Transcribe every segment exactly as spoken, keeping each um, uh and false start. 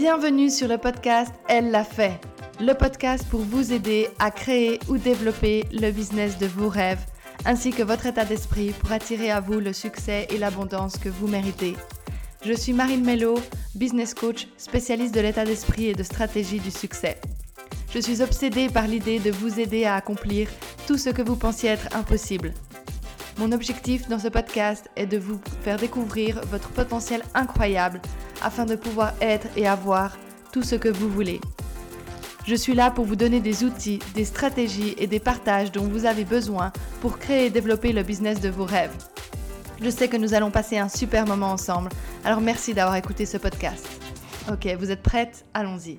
Bienvenue sur le podcast Elle l'a fait, le podcast pour vous aider à créer ou développer le business de vos rêves, ainsi que votre état d'esprit pour attirer à vous le succès et l'abondance que vous méritez. Je suis Marine Mello, business coach, spécialiste de l'état d'esprit et de stratégie du succès. Je suis obsédée par l'idée de vous aider à accomplir tout ce que vous pensiez être impossible. Mon objectif dans ce podcast est de vous faire découvrir votre potentiel incroyable afin de pouvoir être et avoir tout ce que vous voulez. Je suis là pour vous donner des outils, des stratégies et des partages dont vous avez besoin pour créer et développer le business de vos rêves. Je sais que nous allons passer un super moment ensemble, alors merci d'avoir écouté ce podcast. Ok, vous êtes prête? Allons-y.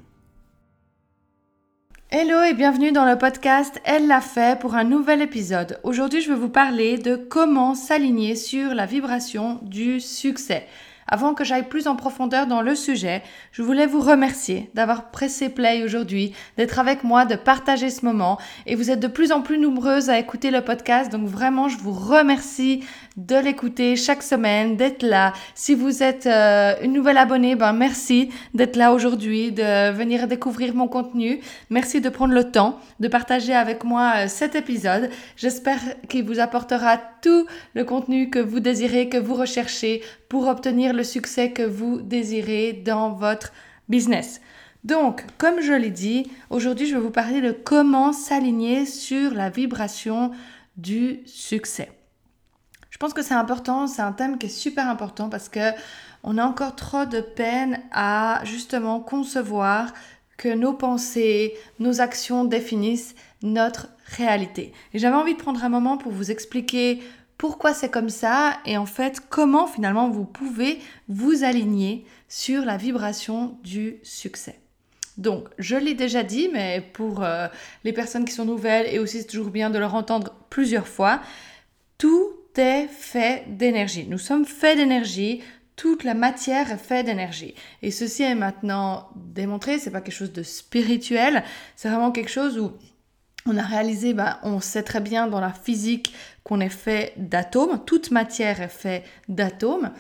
Hello et bienvenue dans le podcast Elle l'a fait pour un nouvel épisode. Aujourd'hui, je vais vous parler de comment s'aligner sur la vibration du succès. Avant que j'aille plus en profondeur dans le sujet, je voulais vous remercier d'avoir pressé play aujourd'hui, d'être avec moi, de partager ce moment. Et vous êtes de plus en plus nombreuses à écouter le podcast, donc vraiment, je vous remercie de l'écouter chaque semaine, d'être là. Si vous êtes euh, une nouvelle abonnée, ben merci d'être là aujourd'hui, de venir découvrir mon contenu. Merci de prendre le temps de partager avec moi euh, cet épisode. J'espère qu'il vous apportera tout le contenu que vous désirez, que vous recherchez pour obtenir le succès que vous désirez dans votre business. Donc, comme je l'ai dit, aujourd'hui, je vais vous parler de comment s'aligner sur la vibration du succès. Je pense que c'est important, c'est un thème qui est super important parce que on a encore trop de peine à justement concevoir que nos pensées, nos actions définissent notre réalité. Et j'avais envie de prendre un moment pour vous expliquer pourquoi c'est comme ça et en fait comment finalement vous pouvez vous aligner sur la vibration du succès. Donc, je l'ai déjà dit, mais pour euh, les personnes qui sont nouvelles et aussi c'est toujours bien de leur entendre plusieurs fois, tout est fait d'énergie. Nous sommes faits d'énergie, toute la matière est faite d'énergie. Et ceci est maintenant démontré, c'est pas quelque chose de spirituel, c'est vraiment quelque chose où on a réalisé, bah, on sait très bien dans la physique qu'on est fait d'atomes, toute matière est faite d'atomes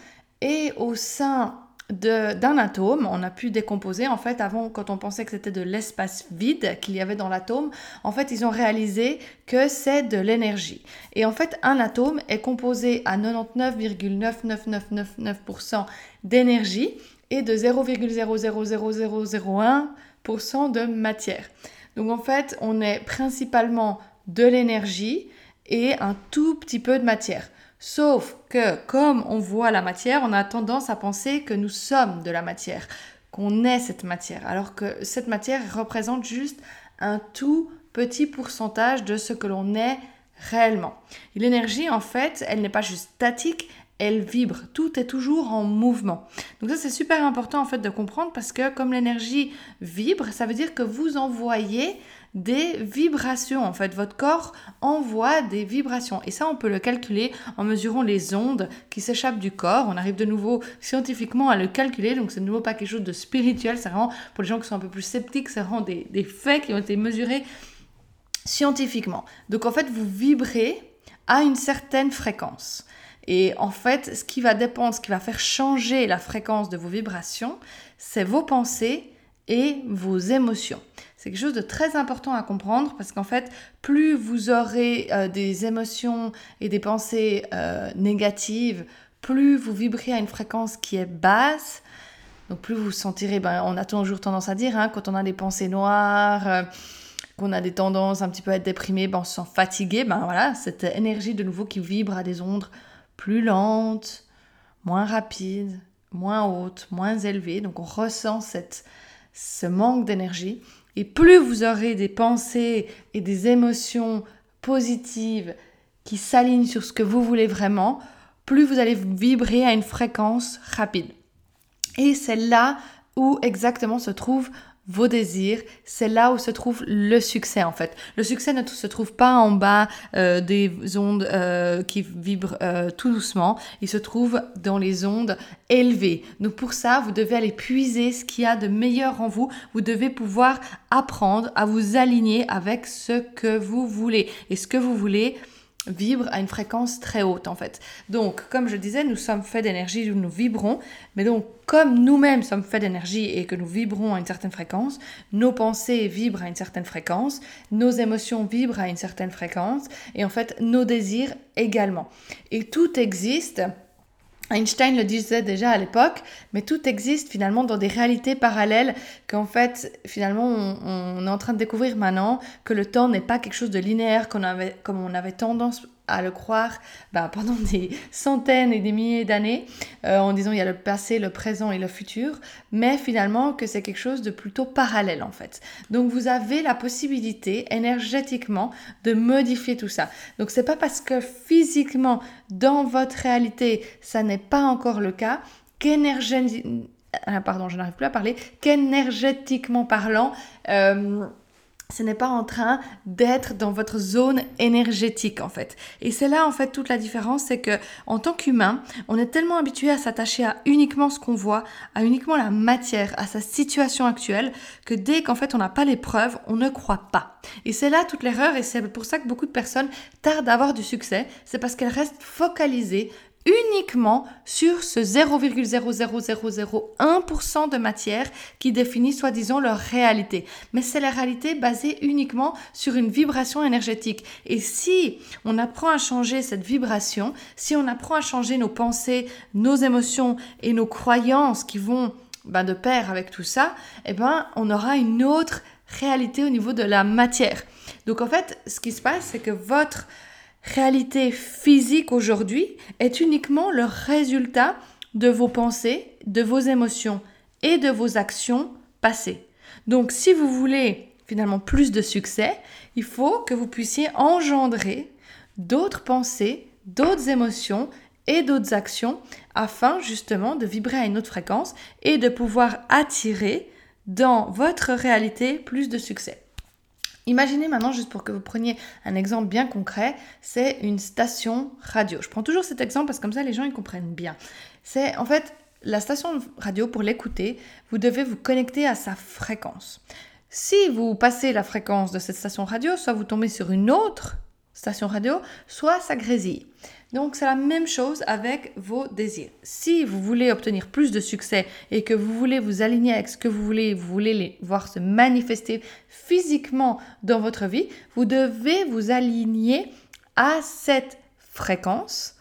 et au sein de, d'un atome, on a pu décomposer. En fait, avant, quand on pensait que c'était de l'espace vide qu'il y avait dans l'atome, en fait, ils ont réalisé que c'est de l'énergie. Et en fait, un atome est composé à quatre-vingt-dix-neuf virgule neuf neuf neuf neuf neuf pour cent d'énergie et de zéro virgule zéro zéro zéro zéro zéro un pour cent de matière. Donc en fait, on est principalement de l'énergie et un tout petit peu de matière. Sauf que comme on voit la matière, on a tendance à penser que nous sommes de la matière, qu'on est cette matière, alors que cette matière représente juste un tout petit pourcentage de ce que l'on est réellement. Et l'énergie, en fait, elle n'est pas juste statique, elle vibre, tout est toujours en mouvement. Donc ça, c'est super important en fait de comprendre parce que comme l'énergie vibre, ça veut dire que vous envoyez des vibrations. En fait, votre corps envoie des vibrations. Et ça, on peut le calculer en mesurant les ondes qui s'échappent du corps. On arrive de nouveau scientifiquement à le calculer. Donc, c'est de nouveau pas quelque chose de spirituel. C'est vraiment, pour les gens qui sont un peu plus sceptiques, c'est vraiment des, des faits qui ont été mesurés scientifiquement. Donc, en fait, vous vibrez à une certaine fréquence. Et en fait, ce qui va dépendre, ce qui va faire changer la fréquence de vos vibrations, c'est vos pensées et vos émotions. C'est quelque chose de très important à comprendre parce qu'en fait, plus vous aurez euh, des émotions et des pensées euh, négatives, plus vous vibrez à une fréquence qui est basse. Donc plus vous vous sentirez, ben, on a toujours tendance à dire, hein, quand on a des pensées noires... Euh, qu'on a des tendances un petit peu à être déprimé, ben on se sent fatigué, ben voilà, cette énergie de nouveau qui vibre à des ondes plus lentes, moins rapides, moins hautes, moins élevées. Donc on ressent cette, ce manque d'énergie. Et plus vous aurez des pensées et des émotions positives qui s'alignent sur ce que vous voulez vraiment, plus vous allez vibrer à une fréquence rapide. Et c'est là où exactement se trouve vos désirs, c'est là où se trouve le succès en fait. Le succès ne se trouve pas en bas euh, des ondes euh, qui vibrent euh, tout doucement, il se trouve dans les ondes élevées. Donc pour ça, vous devez aller puiser ce qu'il y a de meilleur en vous, vous devez pouvoir apprendre à vous aligner avec ce que vous voulez. Et ce que vous voulez vibre à une fréquence très haute en fait. Donc, comme je disais, nous sommes faits d'énergie, nous vibrons, mais donc comme nous-mêmes sommes faits d'énergie et que nous vibrons à une certaine fréquence, nos pensées vibrent à une certaine fréquence, nos émotions vibrent à une certaine fréquence et en fait nos désirs également. Et tout existe. Einstein le disait déjà à l'époque, mais tout existe finalement dans des réalités parallèles qu'en fait, finalement, on, on est en train de découvrir maintenant que le temps n'est pas quelque chose de linéaire qu'on avait, comme on avait tendance à le croire bah, pendant des centaines et des milliers d'années, euh, en disant il y a le passé, le présent et le futur, mais finalement que c'est quelque chose de plutôt parallèle en fait. Donc vous avez la possibilité énergétiquement de modifier tout ça. Donc c'est pas parce que physiquement dans votre réalité ça n'est pas encore le cas qu'énergétiquement, pardon je n'arrive plus à parler, qu'énergétiquement parlant, euh, ce n'est pas en train d'être dans votre zone énergétique en fait. Et c'est là en fait toute la différence, c'est que en tant qu'humain, on est tellement habitué à s'attacher à uniquement ce qu'on voit, à uniquement la matière, à sa situation actuelle, que dès qu'en fait on n'a pas les preuves, on ne croit pas. Et c'est là toute l'erreur et c'est pour ça que beaucoup de personnes tardent à avoir du succès, c'est parce qu'elles restent focalisées uniquement sur ce zéro virgule zéro zéro zéro zéro un pour cent de matière qui définit soi-disant leur réalité. Mais c'est la réalité basée uniquement sur une vibration énergétique. Et si on apprend à changer cette vibration, si on apprend à changer nos pensées, nos émotions et nos croyances qui vont ben, de pair avec tout ça, eh ben, on aura une autre réalité au niveau de la matière. Donc en fait, ce qui se passe, c'est que votre réalité physique aujourd'hui est uniquement le résultat de vos pensées, de vos émotions et de vos actions passées. Donc, si vous voulez finalement plus de succès, il faut que vous puissiez engendrer d'autres pensées, d'autres émotions et d'autres actions afin justement de vibrer à une autre fréquence et de pouvoir attirer dans votre réalité plus de succès. Imaginez maintenant, juste pour que vous preniez un exemple bien concret, c'est une station radio. Je prends toujours cet exemple parce que comme ça, les gens ils comprennent bien. C'est en fait la station radio, pour l'écouter, vous devez vous connecter à sa fréquence. Si vous passez la fréquence de cette station radio, soit vous tombez sur une autre station radio, soit ça grésille. Donc c'est la même chose avec vos désirs. Si vous voulez obtenir plus de succès et que vous voulez vous aligner avec ce que vous voulez, vous voulez les voir se manifester physiquement dans votre vie, vous devez vous aligner à cette fréquence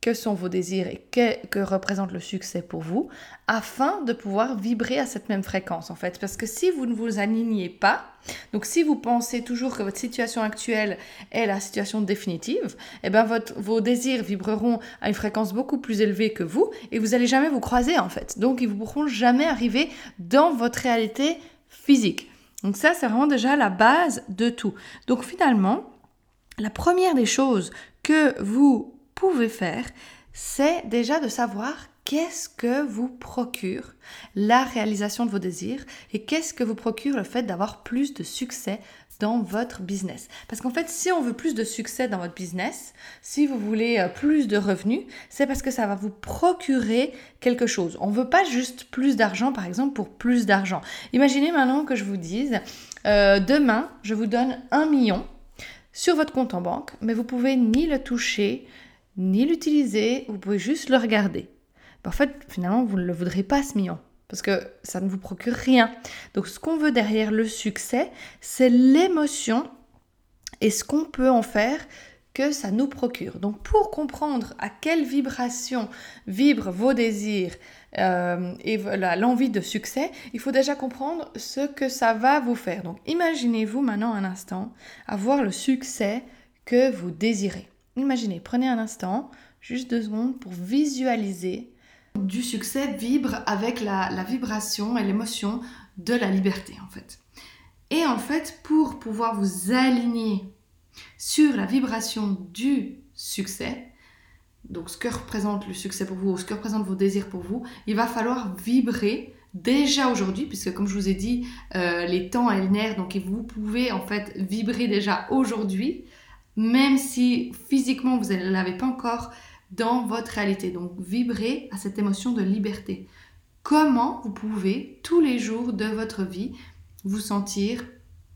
que sont vos désirs et que, que représente le succès pour vous, afin de pouvoir vibrer à cette même fréquence en fait. Parce que si vous ne vous alignez pas, donc si vous pensez toujours que votre situation actuelle est la situation définitive, eh ben votre, vos désirs vibreront à une fréquence beaucoup plus élevée que vous et vous n'allez jamais vous croiser en fait. Donc ils ne pourront jamais arriver dans votre réalité physique. Donc ça c'est vraiment déjà la base de tout. Donc finalement, la première des choses que vous pouvez faire, c'est déjà de savoir qu'est-ce que vous procure la réalisation de vos désirs et qu'est-ce que vous procure le fait d'avoir plus de succès dans votre business. Parce qu'en fait, si on veut plus de succès dans votre business, si vous voulez plus de revenus, c'est parce que ça va vous procurer quelque chose. On ne veut pas juste plus d'argent, par exemple, pour plus d'argent. Imaginez maintenant que je vous dise, euh, demain, je vous donne un million sur votre compte en banque, mais vous ne pouvez ni le toucher, ni l'utiliser, vous pouvez juste le regarder. Ben en fait, finalement, vous ne le voudrez pas ce million, parce que ça ne vous procure rien. Donc, ce qu'on veut derrière le succès, c'est l'émotion et ce qu'on peut en faire que ça nous procure. Donc, pour comprendre à quelle vibration vibrent vos désirs euh, et voilà, l'envie de succès, il faut déjà comprendre ce que ça va vous faire. Donc, imaginez-vous maintenant un instant avoir le succès que vous désirez. Imaginez, prenez un instant, juste deux secondes, pour visualiser. Du succès vibre avec la, la vibration et l'émotion de la liberté, en fait. Et en fait, pour pouvoir vous aligner sur la vibration du succès, donc ce que représente le succès pour vous, ou ce que représentent vos désirs pour vous, il va falloir vibrer déjà aujourd'hui, puisque comme je vous ai dit, euh, les temps sont linéaires, donc vous pouvez en fait vibrer déjà aujourd'hui, même si physiquement vous ne l'avez pas encore dans votre réalité. Donc vibrez à cette émotion de liberté. Comment vous pouvez tous les jours de votre vie vous sentir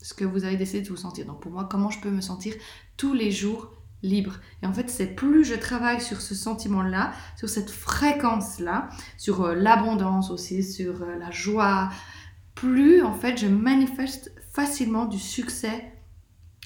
ce que vous avez décidé de vous sentir. Donc pour moi, comment je peux me sentir tous les jours libre. Et en fait, c'est plus je travaille sur ce sentiment-là, sur cette fréquence-là, sur euh, l'abondance aussi, sur euh, la joie, plus en fait je manifeste facilement du succès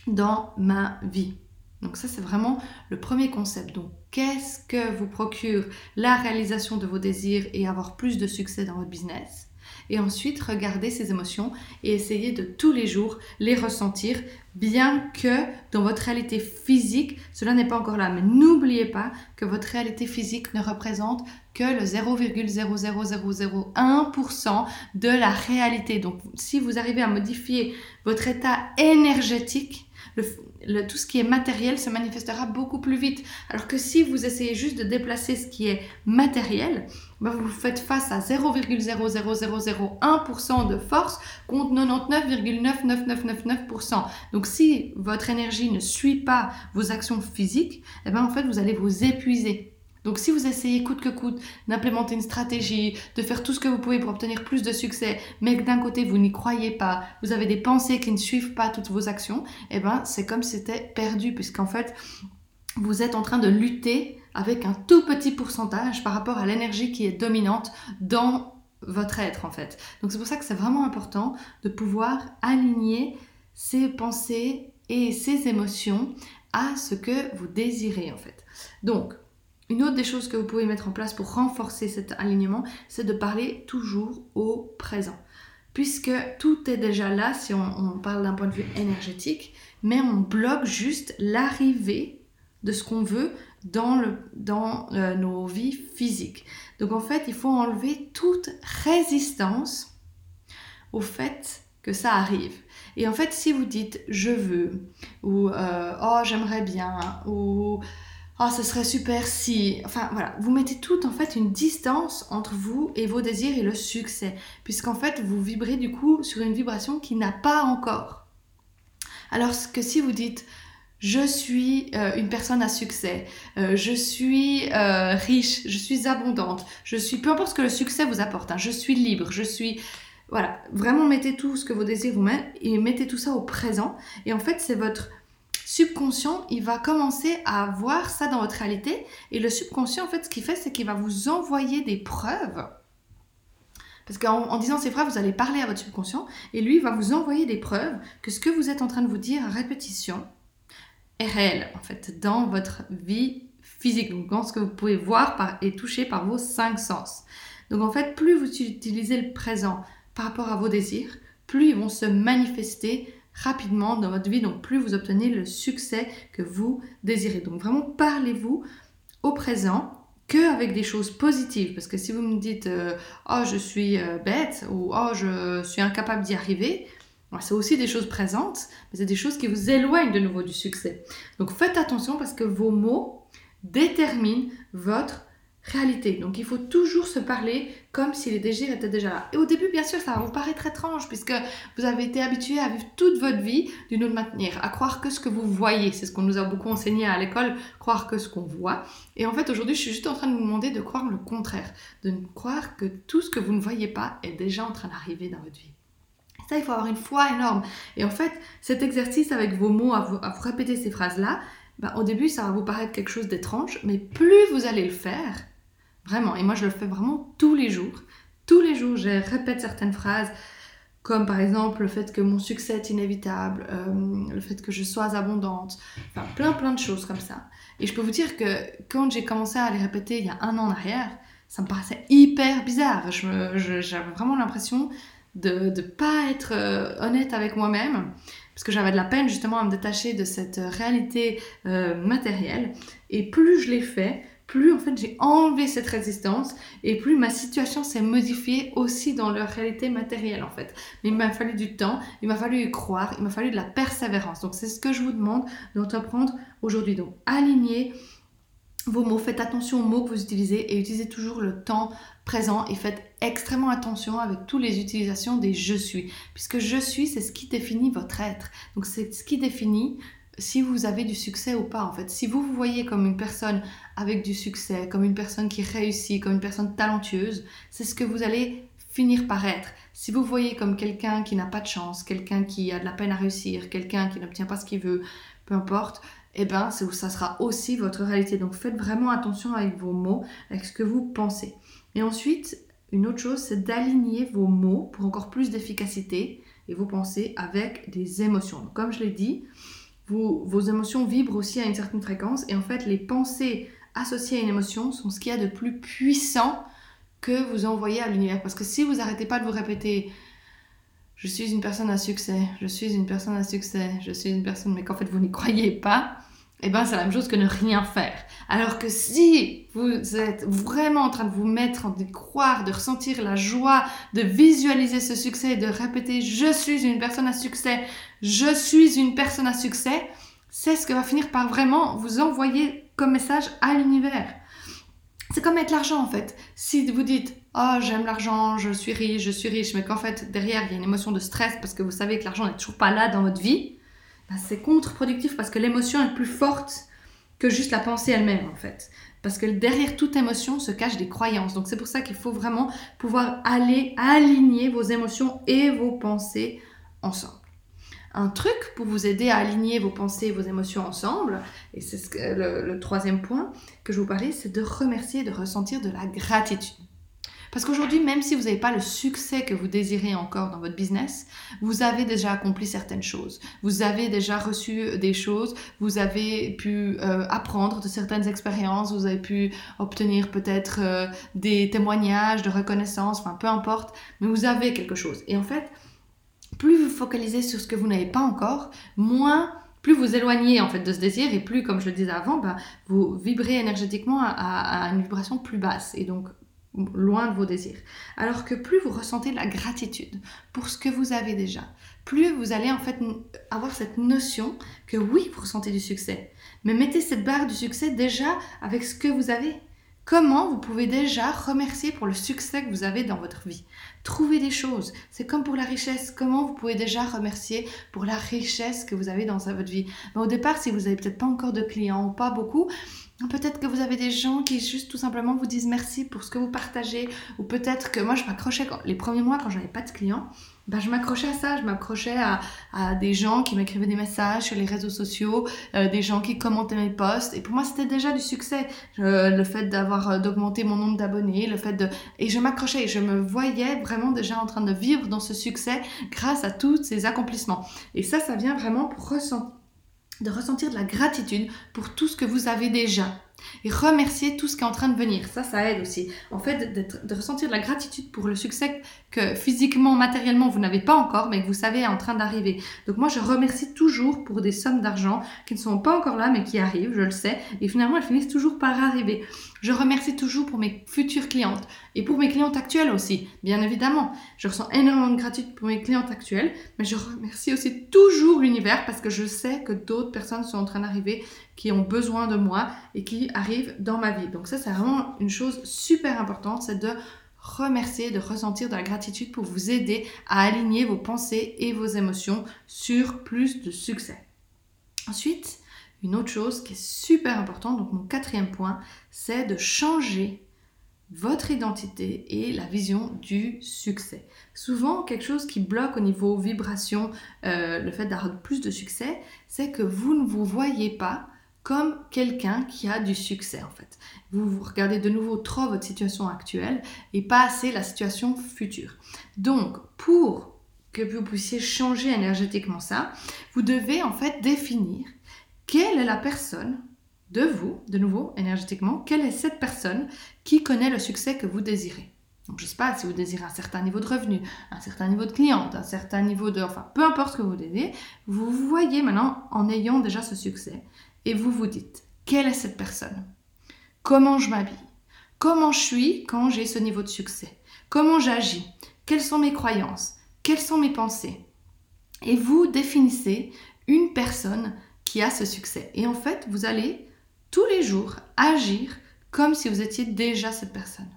dans ma vie. Donc ça, c'est vraiment le premier concept. Donc, qu'est-ce que vous procure la réalisation de vos désirs et avoir plus de succès dans votre business ? Et ensuite, regardez ces émotions et essayez de tous les jours les ressentir, bien que dans votre réalité physique, cela n'est pas encore là. Mais n'oubliez pas que votre réalité physique ne représente que le zéro virgule zéro zéro zéro zéro un pour cent de la réalité. Donc, si vous arrivez à modifier votre état énergétique, le, le, tout ce qui est matériel se manifestera beaucoup plus vite. Alors que si vous essayez juste de déplacer ce qui est matériel, ben vous faites face à zéro virgule zéro zéro zéro zéro un pour cent de force contre quatre-vingt-dix-neuf virgule neuf neuf neuf neuf pour cent. Donc si votre énergie ne suit pas vos actions physiques, eh ben en fait vous allez vous épuiser. Donc si vous essayez coûte que coûte d'implémenter une stratégie, de faire tout ce que vous pouvez pour obtenir plus de succès, mais que d'un côté vous n'y croyez pas, vous avez des pensées qui ne suivent pas toutes vos actions, eh ben c'est comme si c'était perdu, puisqu'en fait vous êtes en train de lutter avec un tout petit pourcentage par rapport à l'énergie qui est dominante dans votre être en fait. Donc c'est pour ça que c'est vraiment important de pouvoir aligner ses pensées et ses émotions à ce que vous désirez en fait. Donc une autre des choses que vous pouvez mettre en place pour renforcer cet alignement, c'est de parler toujours au présent. Puisque tout est déjà là, si on, on parle d'un point de vue énergétique, mais on bloque juste l'arrivée de ce qu'on veut dans, le, dans euh, nos vies physiques. Donc en fait, il faut enlever toute résistance au fait que ça arrive. Et en fait, si vous dites « je veux » ou euh, « oh, j'aimerais bien » ou oh, ce serait super si... Enfin, voilà, vous mettez tout, en fait, une distance entre vous et vos désirs et le succès. Puisqu'en fait, vous vibrez, du coup, sur une vibration qui n'a pas encore. Alors que si vous dites, je suis euh, une personne à succès, euh, je suis euh, riche, je suis abondante, je suis... Peu importe ce que le succès vous apporte, hein, je suis libre, je suis... Voilà, vraiment, mettez tout ce que vos désirs vous mènent et mettez tout ça au présent. Et en fait, c'est votre... subconscient, il va commencer à voir ça dans votre réalité, et le subconscient en fait ce qu'il fait c'est qu'il va vous envoyer des preuves, parce qu'en en disant ces phrases vous allez parler à votre subconscient et lui il va vous envoyer des preuves que ce que vous êtes en train de vous dire à répétition est réel en fait dans votre vie physique, donc dans ce que vous pouvez voir par, et toucher par vos cinq sens. Donc en fait plus vous utilisez le présent par rapport à vos désirs, plus ils vont se manifester rapidement dans votre vie, donc plus vous obtenez le succès que vous désirez. Donc vraiment parlez-vous au présent qu'avec des choses positives, parce que si vous me dites euh, oh je suis euh, bête ou oh je suis incapable d'y arriver, bon, c'est aussi des choses présentes, mais c'est des choses qui vous éloignent de nouveau du succès. Donc faites attention parce que vos mots déterminent votre réalité. Donc il faut toujours se parler comme si les désirs étaient déjà là. Et au début, bien sûr, ça va vous paraître étrange puisque vous avez été habitué à vivre toute votre vie d'une autre manière, à croire que ce que vous voyez, c'est ce qu'on nous a beaucoup enseigné à l'école, croire que ce qu'on voit. Et en fait, aujourd'hui, je suis juste en train de vous demander de croire le contraire, de croire que tout ce que vous ne voyez pas est déjà en train d'arriver dans votre vie. Ça, il faut avoir une foi énorme. Et en fait, cet exercice avec vos mots, à vous, à vous répéter ces phrases-là, bah, au début, ça va vous paraître quelque chose d'étrange, mais plus vous allez le faire, vraiment, et moi je le fais vraiment tous les jours, tous les jours je répète certaines phrases comme par exemple le fait que mon succès est inévitable, euh, le fait que je sois abondante, enfin plein plein de choses comme ça. Et je peux vous dire que quand j'ai commencé à les répéter il y a un an en arrière, ça me paraissait hyper bizarre, je, je, j'avais vraiment l'impression de ne pas être euh, honnête avec moi-même, parce que j'avais de la peine justement à me détacher de cette réalité euh, matérielle, et plus je l'ai fait, plus en fait j'ai enlevé cette résistance et plus ma situation s'est modifiée aussi dans leur réalité matérielle en fait. Mais il m'a fallu du temps, il m'a fallu y croire, il m'a fallu de la persévérance. Donc c'est ce que je vous demande d'entreprendre aujourd'hui. Donc alignez vos mots, faites attention aux mots que vous utilisez et utilisez toujours le temps présent et faites extrêmement attention avec toutes les utilisations des « je suis ». Puisque « je suis », c'est ce qui définit votre être. Donc c'est ce qui définit si vous avez du succès ou pas en fait. Si vous vous voyez comme une personne avec du succès, comme une personne qui réussit, comme une personne talentueuse, c'est ce que vous allez finir par être. Si vous voyez comme quelqu'un qui n'a pas de chance, quelqu'un qui a de la peine à réussir, quelqu'un qui n'obtient pas ce qu'il veut, peu importe, eh ben, ça sera aussi votre réalité. Donc faites vraiment attention avec vos mots, avec ce que vous pensez. Et ensuite, une autre chose, c'est d'aligner vos mots pour encore plus d'efficacité et vos pensées avec des émotions. Donc, comme je l'ai dit, vous, vos émotions vibrent aussi à une certaine fréquence et en fait, les pensées associées à une émotion sont ce qu'il y a de plus puissant que vous envoyez à l'univers. Parce que si vous n'arrêtez pas de vous répéter « je suis une personne à succès, je suis une personne à succès, je suis une personne », mais qu'en fait vous n'y croyez pas, eh bien c'est la même chose que ne rien faire. Alors que si vous êtes vraiment en train de vous mettre, de croire, de ressentir la joie, de visualiser ce succès et de répéter « je suis une personne à succès, je suis une personne à succès », c'est ce que va finir par vraiment vous envoyer comme message à l'univers. C'est comme avec l'argent en fait. Si vous dites « oh j'aime l'argent, je suis riche, je suis riche », mais qu'en fait derrière il y a une émotion de stress parce que vous savez que l'argent n'est toujours pas là dans votre vie, ben, c'est contre-productif parce que l'émotion est plus forte que juste la pensée elle-même en fait. Parce que derrière toute émotion se cachent des croyances. Donc c'est pour ça qu'il faut vraiment pouvoir aller aligner vos émotions et vos pensées ensemble. Un truc pour vous aider à aligner vos pensées et vos émotions ensemble, et c'est ce que, le, le troisième point que je vous parlais, c'est de remercier et de ressentir de la gratitude. Parce qu'aujourd'hui, même si vous n'avez pas le succès que vous désirez encore dans votre business, vous avez déjà accompli certaines choses, vous avez déjà reçu des choses, vous avez pu euh, apprendre de certaines expériences, vous avez pu obtenir peut-être euh, des témoignages, de reconnaissance, enfin peu importe, mais vous avez quelque chose. Et en fait, plus vous focalisez sur ce que vous n'avez pas encore, moins, plus vous éloignez en fait de ce désir et plus, comme je le disais avant, bah, vous vibrez énergétiquement à, à, à une vibration plus basse et donc loin de vos désirs. Alors que plus vous ressentez de la gratitude pour ce que vous avez déjà, plus vous allez en fait avoir cette notion que oui, vous ressentez du succès, mais mettez cette barre du succès déjà avec ce que vous avez. Comment vous pouvez déjà remercier pour le succès que vous avez dans votre vie? Trouvez des choses. C'est comme pour la richesse. Comment vous pouvez déjà remercier pour la richesse que vous avez dans votre vie? Ben, au départ, si vous n'avez peut-être pas encore de clients ou pas beaucoup, peut-être que vous avez des gens qui juste tout simplement vous disent merci pour ce que vous partagez. Ou peut-être que moi, je m'accrochais quand, les premiers mois quand je n'avais pas de clients. Ben, je m'accrochais à ça, je m'accrochais à, à des gens qui m'écrivaient des messages sur les réseaux sociaux, euh, des gens qui commentaient mes posts. Et pour moi, c'était déjà du succès. Euh, le fait d'avoir euh, d'augmenter mon nombre d'abonnés, le fait de... Et je m'accrochais, et je me voyais vraiment déjà en train de vivre dans ce succès grâce à tous ces accomplissements. Et ça, ça vient vraiment pour ressentir, de ressentir de la gratitude pour tout ce que vous avez déjà. Et remercier tout ce qui est en train de venir, ça, ça aide aussi. En fait, d'être, de ressentir de la gratitude pour le succès que physiquement, matériellement, vous n'avez pas encore, mais que vous savez est en train d'arriver. Donc moi, je remercie toujours pour des sommes d'argent qui ne sont pas encore là, mais qui arrivent, je le sais. Et finalement, elles finissent toujours par arriver. Je remercie toujours pour mes futures clientes et pour mes clientes actuelles aussi, bien évidemment. Je ressens énormément de gratitude pour mes clientes actuelles, mais je remercie aussi toujours l'univers parce que je sais que d'autres personnes sont en train d'arriver qui ont besoin de moi et qui arrivent dans ma vie. Donc ça, c'est vraiment une chose super importante, c'est de remercier, de ressentir de la gratitude pour vous aider à aligner vos pensées et vos émotions sur plus de succès. Ensuite, une autre chose qui est super importante, donc mon quatrième point, c'est de changer votre identité et la vision du succès. Souvent, quelque chose qui bloque au niveau vibration, euh, le fait d'avoir plus de succès, c'est que vous ne vous voyez pas comme quelqu'un qui a du succès en fait. Vous vous regardez de nouveau trop votre situation actuelle et pas assez la situation future. Donc, pour que vous puissiez changer énergétiquement ça, vous devez en fait définir quelle est la personne de vous, de nouveau énergétiquement, quelle est cette personne qui connaît le succès que vous désirez. Donc, je ne sais pas si vous désirez un certain niveau de revenu, un certain niveau de cliente, un certain niveau de... Enfin, peu importe ce que vous désirez, vous vous voyez maintenant en ayant déjà ce succès. Et vous vous dites, quelle est cette personne? Comment je m'habille? Comment je suis quand j'ai ce niveau de succès? Comment j'agis? Quelles sont mes croyances? Quelles sont mes pensées? Et vous définissez une personne qui a ce succès. Et en fait, vous allez tous les jours agir comme si vous étiez déjà cette personne.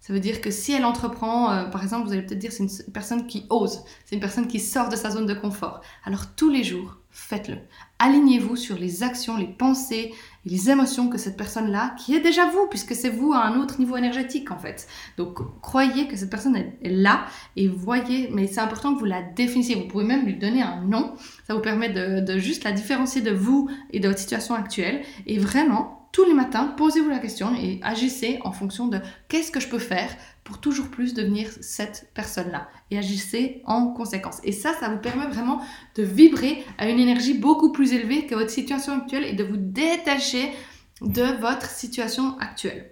Ça veut dire que si elle entreprend, euh, par exemple, vous allez peut-être dire c'est une personne qui ose, c'est une personne qui sort de sa zone de confort. Alors tous les jours, faites-le. Alignez-vous sur les actions, les pensées et les émotions que cette personne-là, qui est déjà vous, puisque c'est vous à un autre niveau énergétique en fait. Donc croyez que cette personne est là et voyez, mais c'est important que vous la définissiez. Vous pouvez même lui donner un nom, ça vous permet de, de juste la différencier de vous et de votre situation actuelle. Et vraiment, tous les matins, posez-vous la question et agissez en fonction de qu'est-ce que je peux faire pour toujours plus devenir cette personne-là. Et agissez en conséquence. Et ça, ça vous permet vraiment de vibrer à une énergie beaucoup plus élevée que votre situation actuelle et de vous détacher de votre situation actuelle.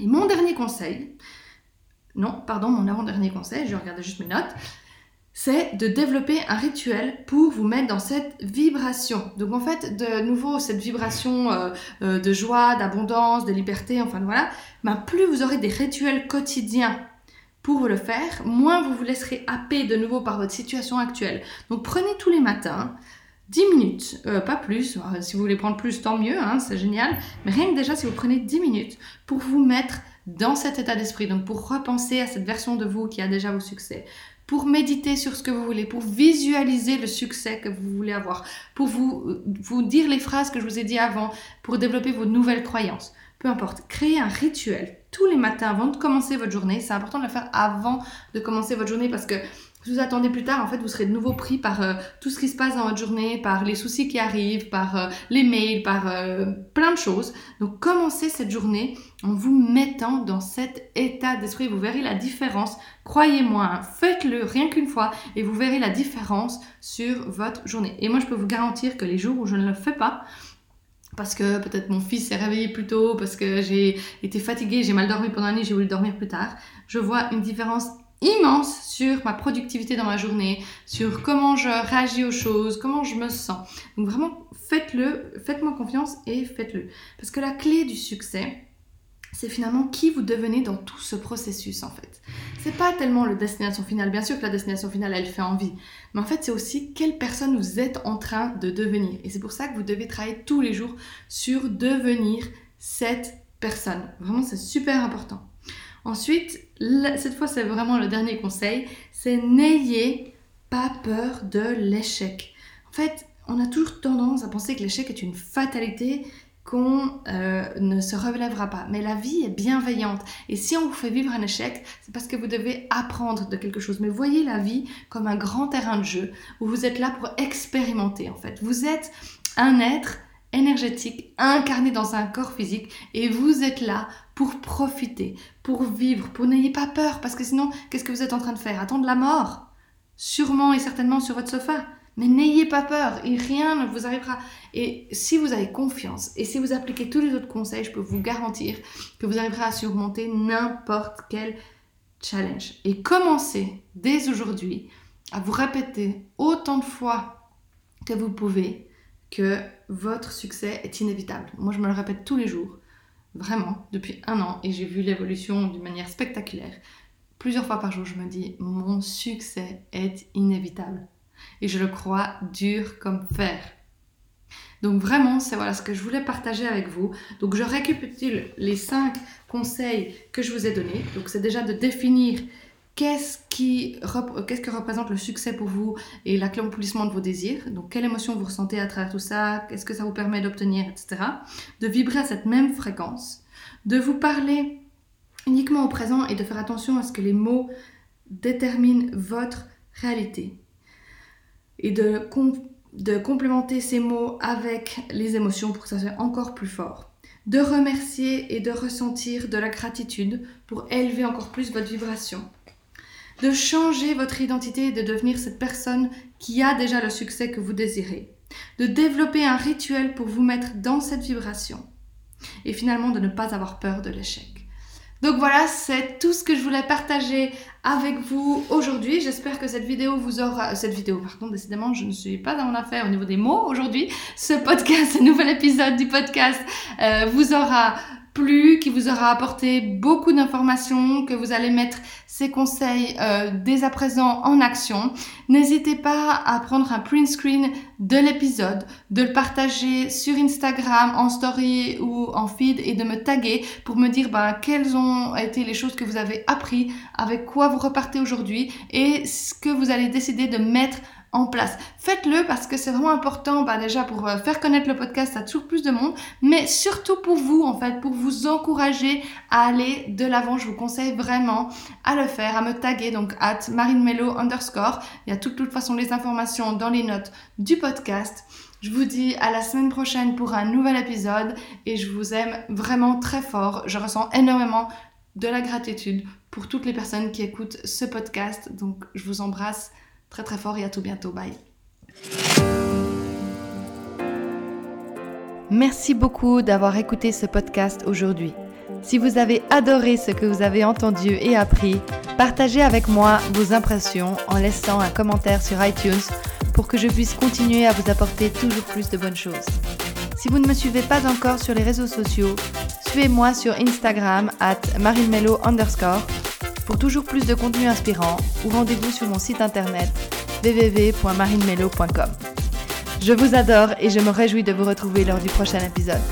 Et mon dernier conseil, non, pardon, mon avant-dernier conseil, je regardais juste mes notes, c'est de développer un rituel pour vous mettre dans cette vibration. Donc en fait, de nouveau, cette vibration euh, euh, de joie, d'abondance, de liberté, enfin voilà, ben, plus vous aurez des rituels quotidiens pour le faire, moins vous vous laisserez happer de nouveau par votre situation actuelle. Donc prenez tous les matins dix minutes, euh, pas plus, si vous voulez prendre plus, tant mieux, hein, c'est génial, mais rien que déjà si vous prenez dix minutes pour vous mettre dans cet état d'esprit, donc pour repenser à cette version de vous qui a déjà vos succès, pour méditer sur ce que vous voulez, pour visualiser le succès que vous voulez avoir, pour vous, vous dire les phrases que je vous ai dit avant, pour développer vos nouvelles croyances. Peu importe, créez un rituel tous les matins avant de commencer votre journée. C'est important de le faire avant de commencer votre journée parce que si vous attendez plus tard, en fait, vous serez de nouveau pris par euh, tout ce qui se passe dans votre journée, par les soucis qui arrivent, par euh, les mails, par euh, plein de choses. Donc, commencez cette journée en vous mettant dans cet état d'esprit. Vous verrez la différence. Croyez-moi, hein, faites-le rien qu'une fois et vous verrez la différence sur votre journée. Et moi, je peux vous garantir que les jours où je ne le fais pas, parce que peut-être mon fils s'est réveillé plus tôt, parce que j'ai été fatiguée, j'ai mal dormi pendant la nuit, j'ai voulu dormir plus tard, je vois une différence immense sur ma productivité dans ma journée, sur comment je réagis aux choses, comment je me sens. Donc vraiment, faites-le, faites-moi confiance et faites-le. Parce que la clé du succès, c'est finalement qui vous devenez dans tout ce processus en fait. C'est pas tellement le destination finale, bien sûr que la destination finale elle fait envie, mais en fait c'est aussi quelle personne vous êtes en train de devenir. Et c'est pour ça que vous devez travailler tous les jours sur devenir cette personne. Vraiment c'est super important. Ensuite, cette fois c'est vraiment le dernier conseil, c'est n'ayez pas peur de l'échec. En fait, on a toujours tendance à penser que l'échec est une fatalité, qu'on euh, ne se relèvera pas. Mais la vie est bienveillante. Et si on vous fait vivre un échec, c'est parce que vous devez apprendre de quelque chose. Mais voyez la vie comme un grand terrain de jeu où vous êtes là pour expérimenter en fait. Vous êtes un être énergétique, incarné dans un corps physique et vous êtes là pour profiter, pour vivre, pour n'ayez pas peur parce que sinon, qu'est-ce que vous êtes en train de faire? Attendre la mort? Sûrement et certainement sur votre sofa. Mais n'ayez pas peur et rien ne vous arrivera. Et si vous avez confiance et si vous appliquez tous les autres conseils, je peux vous garantir que vous arriverez à surmonter n'importe quel challenge. Et commencez dès aujourd'hui à vous répéter autant de fois que vous pouvez que votre succès est inévitable. Moi, je me le répète tous les jours, vraiment, depuis un an, et j'ai vu l'évolution d'une manière spectaculaire. Plusieurs fois par jour, je me dis « Mon succès est inévitable ». Et je le crois dur comme fer. Donc vraiment, c'est voilà ce que je voulais partager avec vous. Donc je récapitule les cinq conseils que je vous ai donnés. Donc c'est déjà de définir qu'est-ce qui rep- qu'est-ce que représente le succès pour vous et l'accomplissement de vos désirs. Donc quelle émotion vous ressentez à travers tout ça, qu'est-ce que ça vous permet d'obtenir, et cetera. De vibrer à cette même fréquence, de vous parler uniquement au présent et de faire attention à ce que les mots déterminent votre réalité. Et de, com- de complémenter ces mots avec les émotions pour que ça soit encore plus fort. De remercier et de ressentir de la gratitude pour élever encore plus votre vibration. De changer votre identité et de devenir cette personne qui a déjà le succès que vous désirez. De développer un rituel pour vous mettre dans cette vibration. Et finalement de ne pas avoir peur de l'échec. Donc voilà, c'est tout ce que je voulais partager avec vous aujourd'hui. J'espère que cette vidéo vous aura... Cette vidéo, par contre, décidément, je ne suis pas dans mon affaire au niveau des mots aujourd'hui. Ce podcast, ce nouvel épisode du podcast euh, vous aura plu, qui vous aura apporté beaucoup d'informations, que vous allez mettre ces conseils euh, dès à présent en action. N'hésitez pas à prendre un print screen de l'épisode, de le partager sur Instagram, en story ou en feed et de me taguer pour me dire ben, quelles ont été les choses que vous avez appris, avec quoi vous repartez aujourd'hui et ce que vous allez décider de mettre en place. Faites-le parce que c'est vraiment important, bah déjà pour faire connaître le podcast à toujours plus de monde, mais surtout pour vous en fait, pour vous encourager à aller de l'avant. Je vous conseille vraiment à le faire, à me taguer, donc arobase Marine Mello underscore. Il y a de toute, toute façon les informations dans les notes du podcast. Je vous dis à la semaine prochaine pour un nouvel épisode et je vous aime vraiment très fort. Je ressens énormément de la gratitude pour toutes les personnes qui écoutent ce podcast. Donc je vous embrasse très très fort et à tout bientôt. Bye. Merci beaucoup d'avoir écouté ce podcast aujourd'hui. Si vous avez adoré ce que vous avez entendu et appris, partagez avec moi vos impressions en laissant un commentaire sur iTunes pour que je puisse continuer à vous apporter toujours plus de bonnes choses. Si vous ne me suivez pas encore sur les réseaux sociaux, suivez-moi sur Instagram arobase Marine Mello underscore pour toujours plus de contenu inspirant ou rendez-vous sur mon site internet w w w point marine mello point com. Je vous adore et je me réjouis de vous retrouver lors du prochain épisode.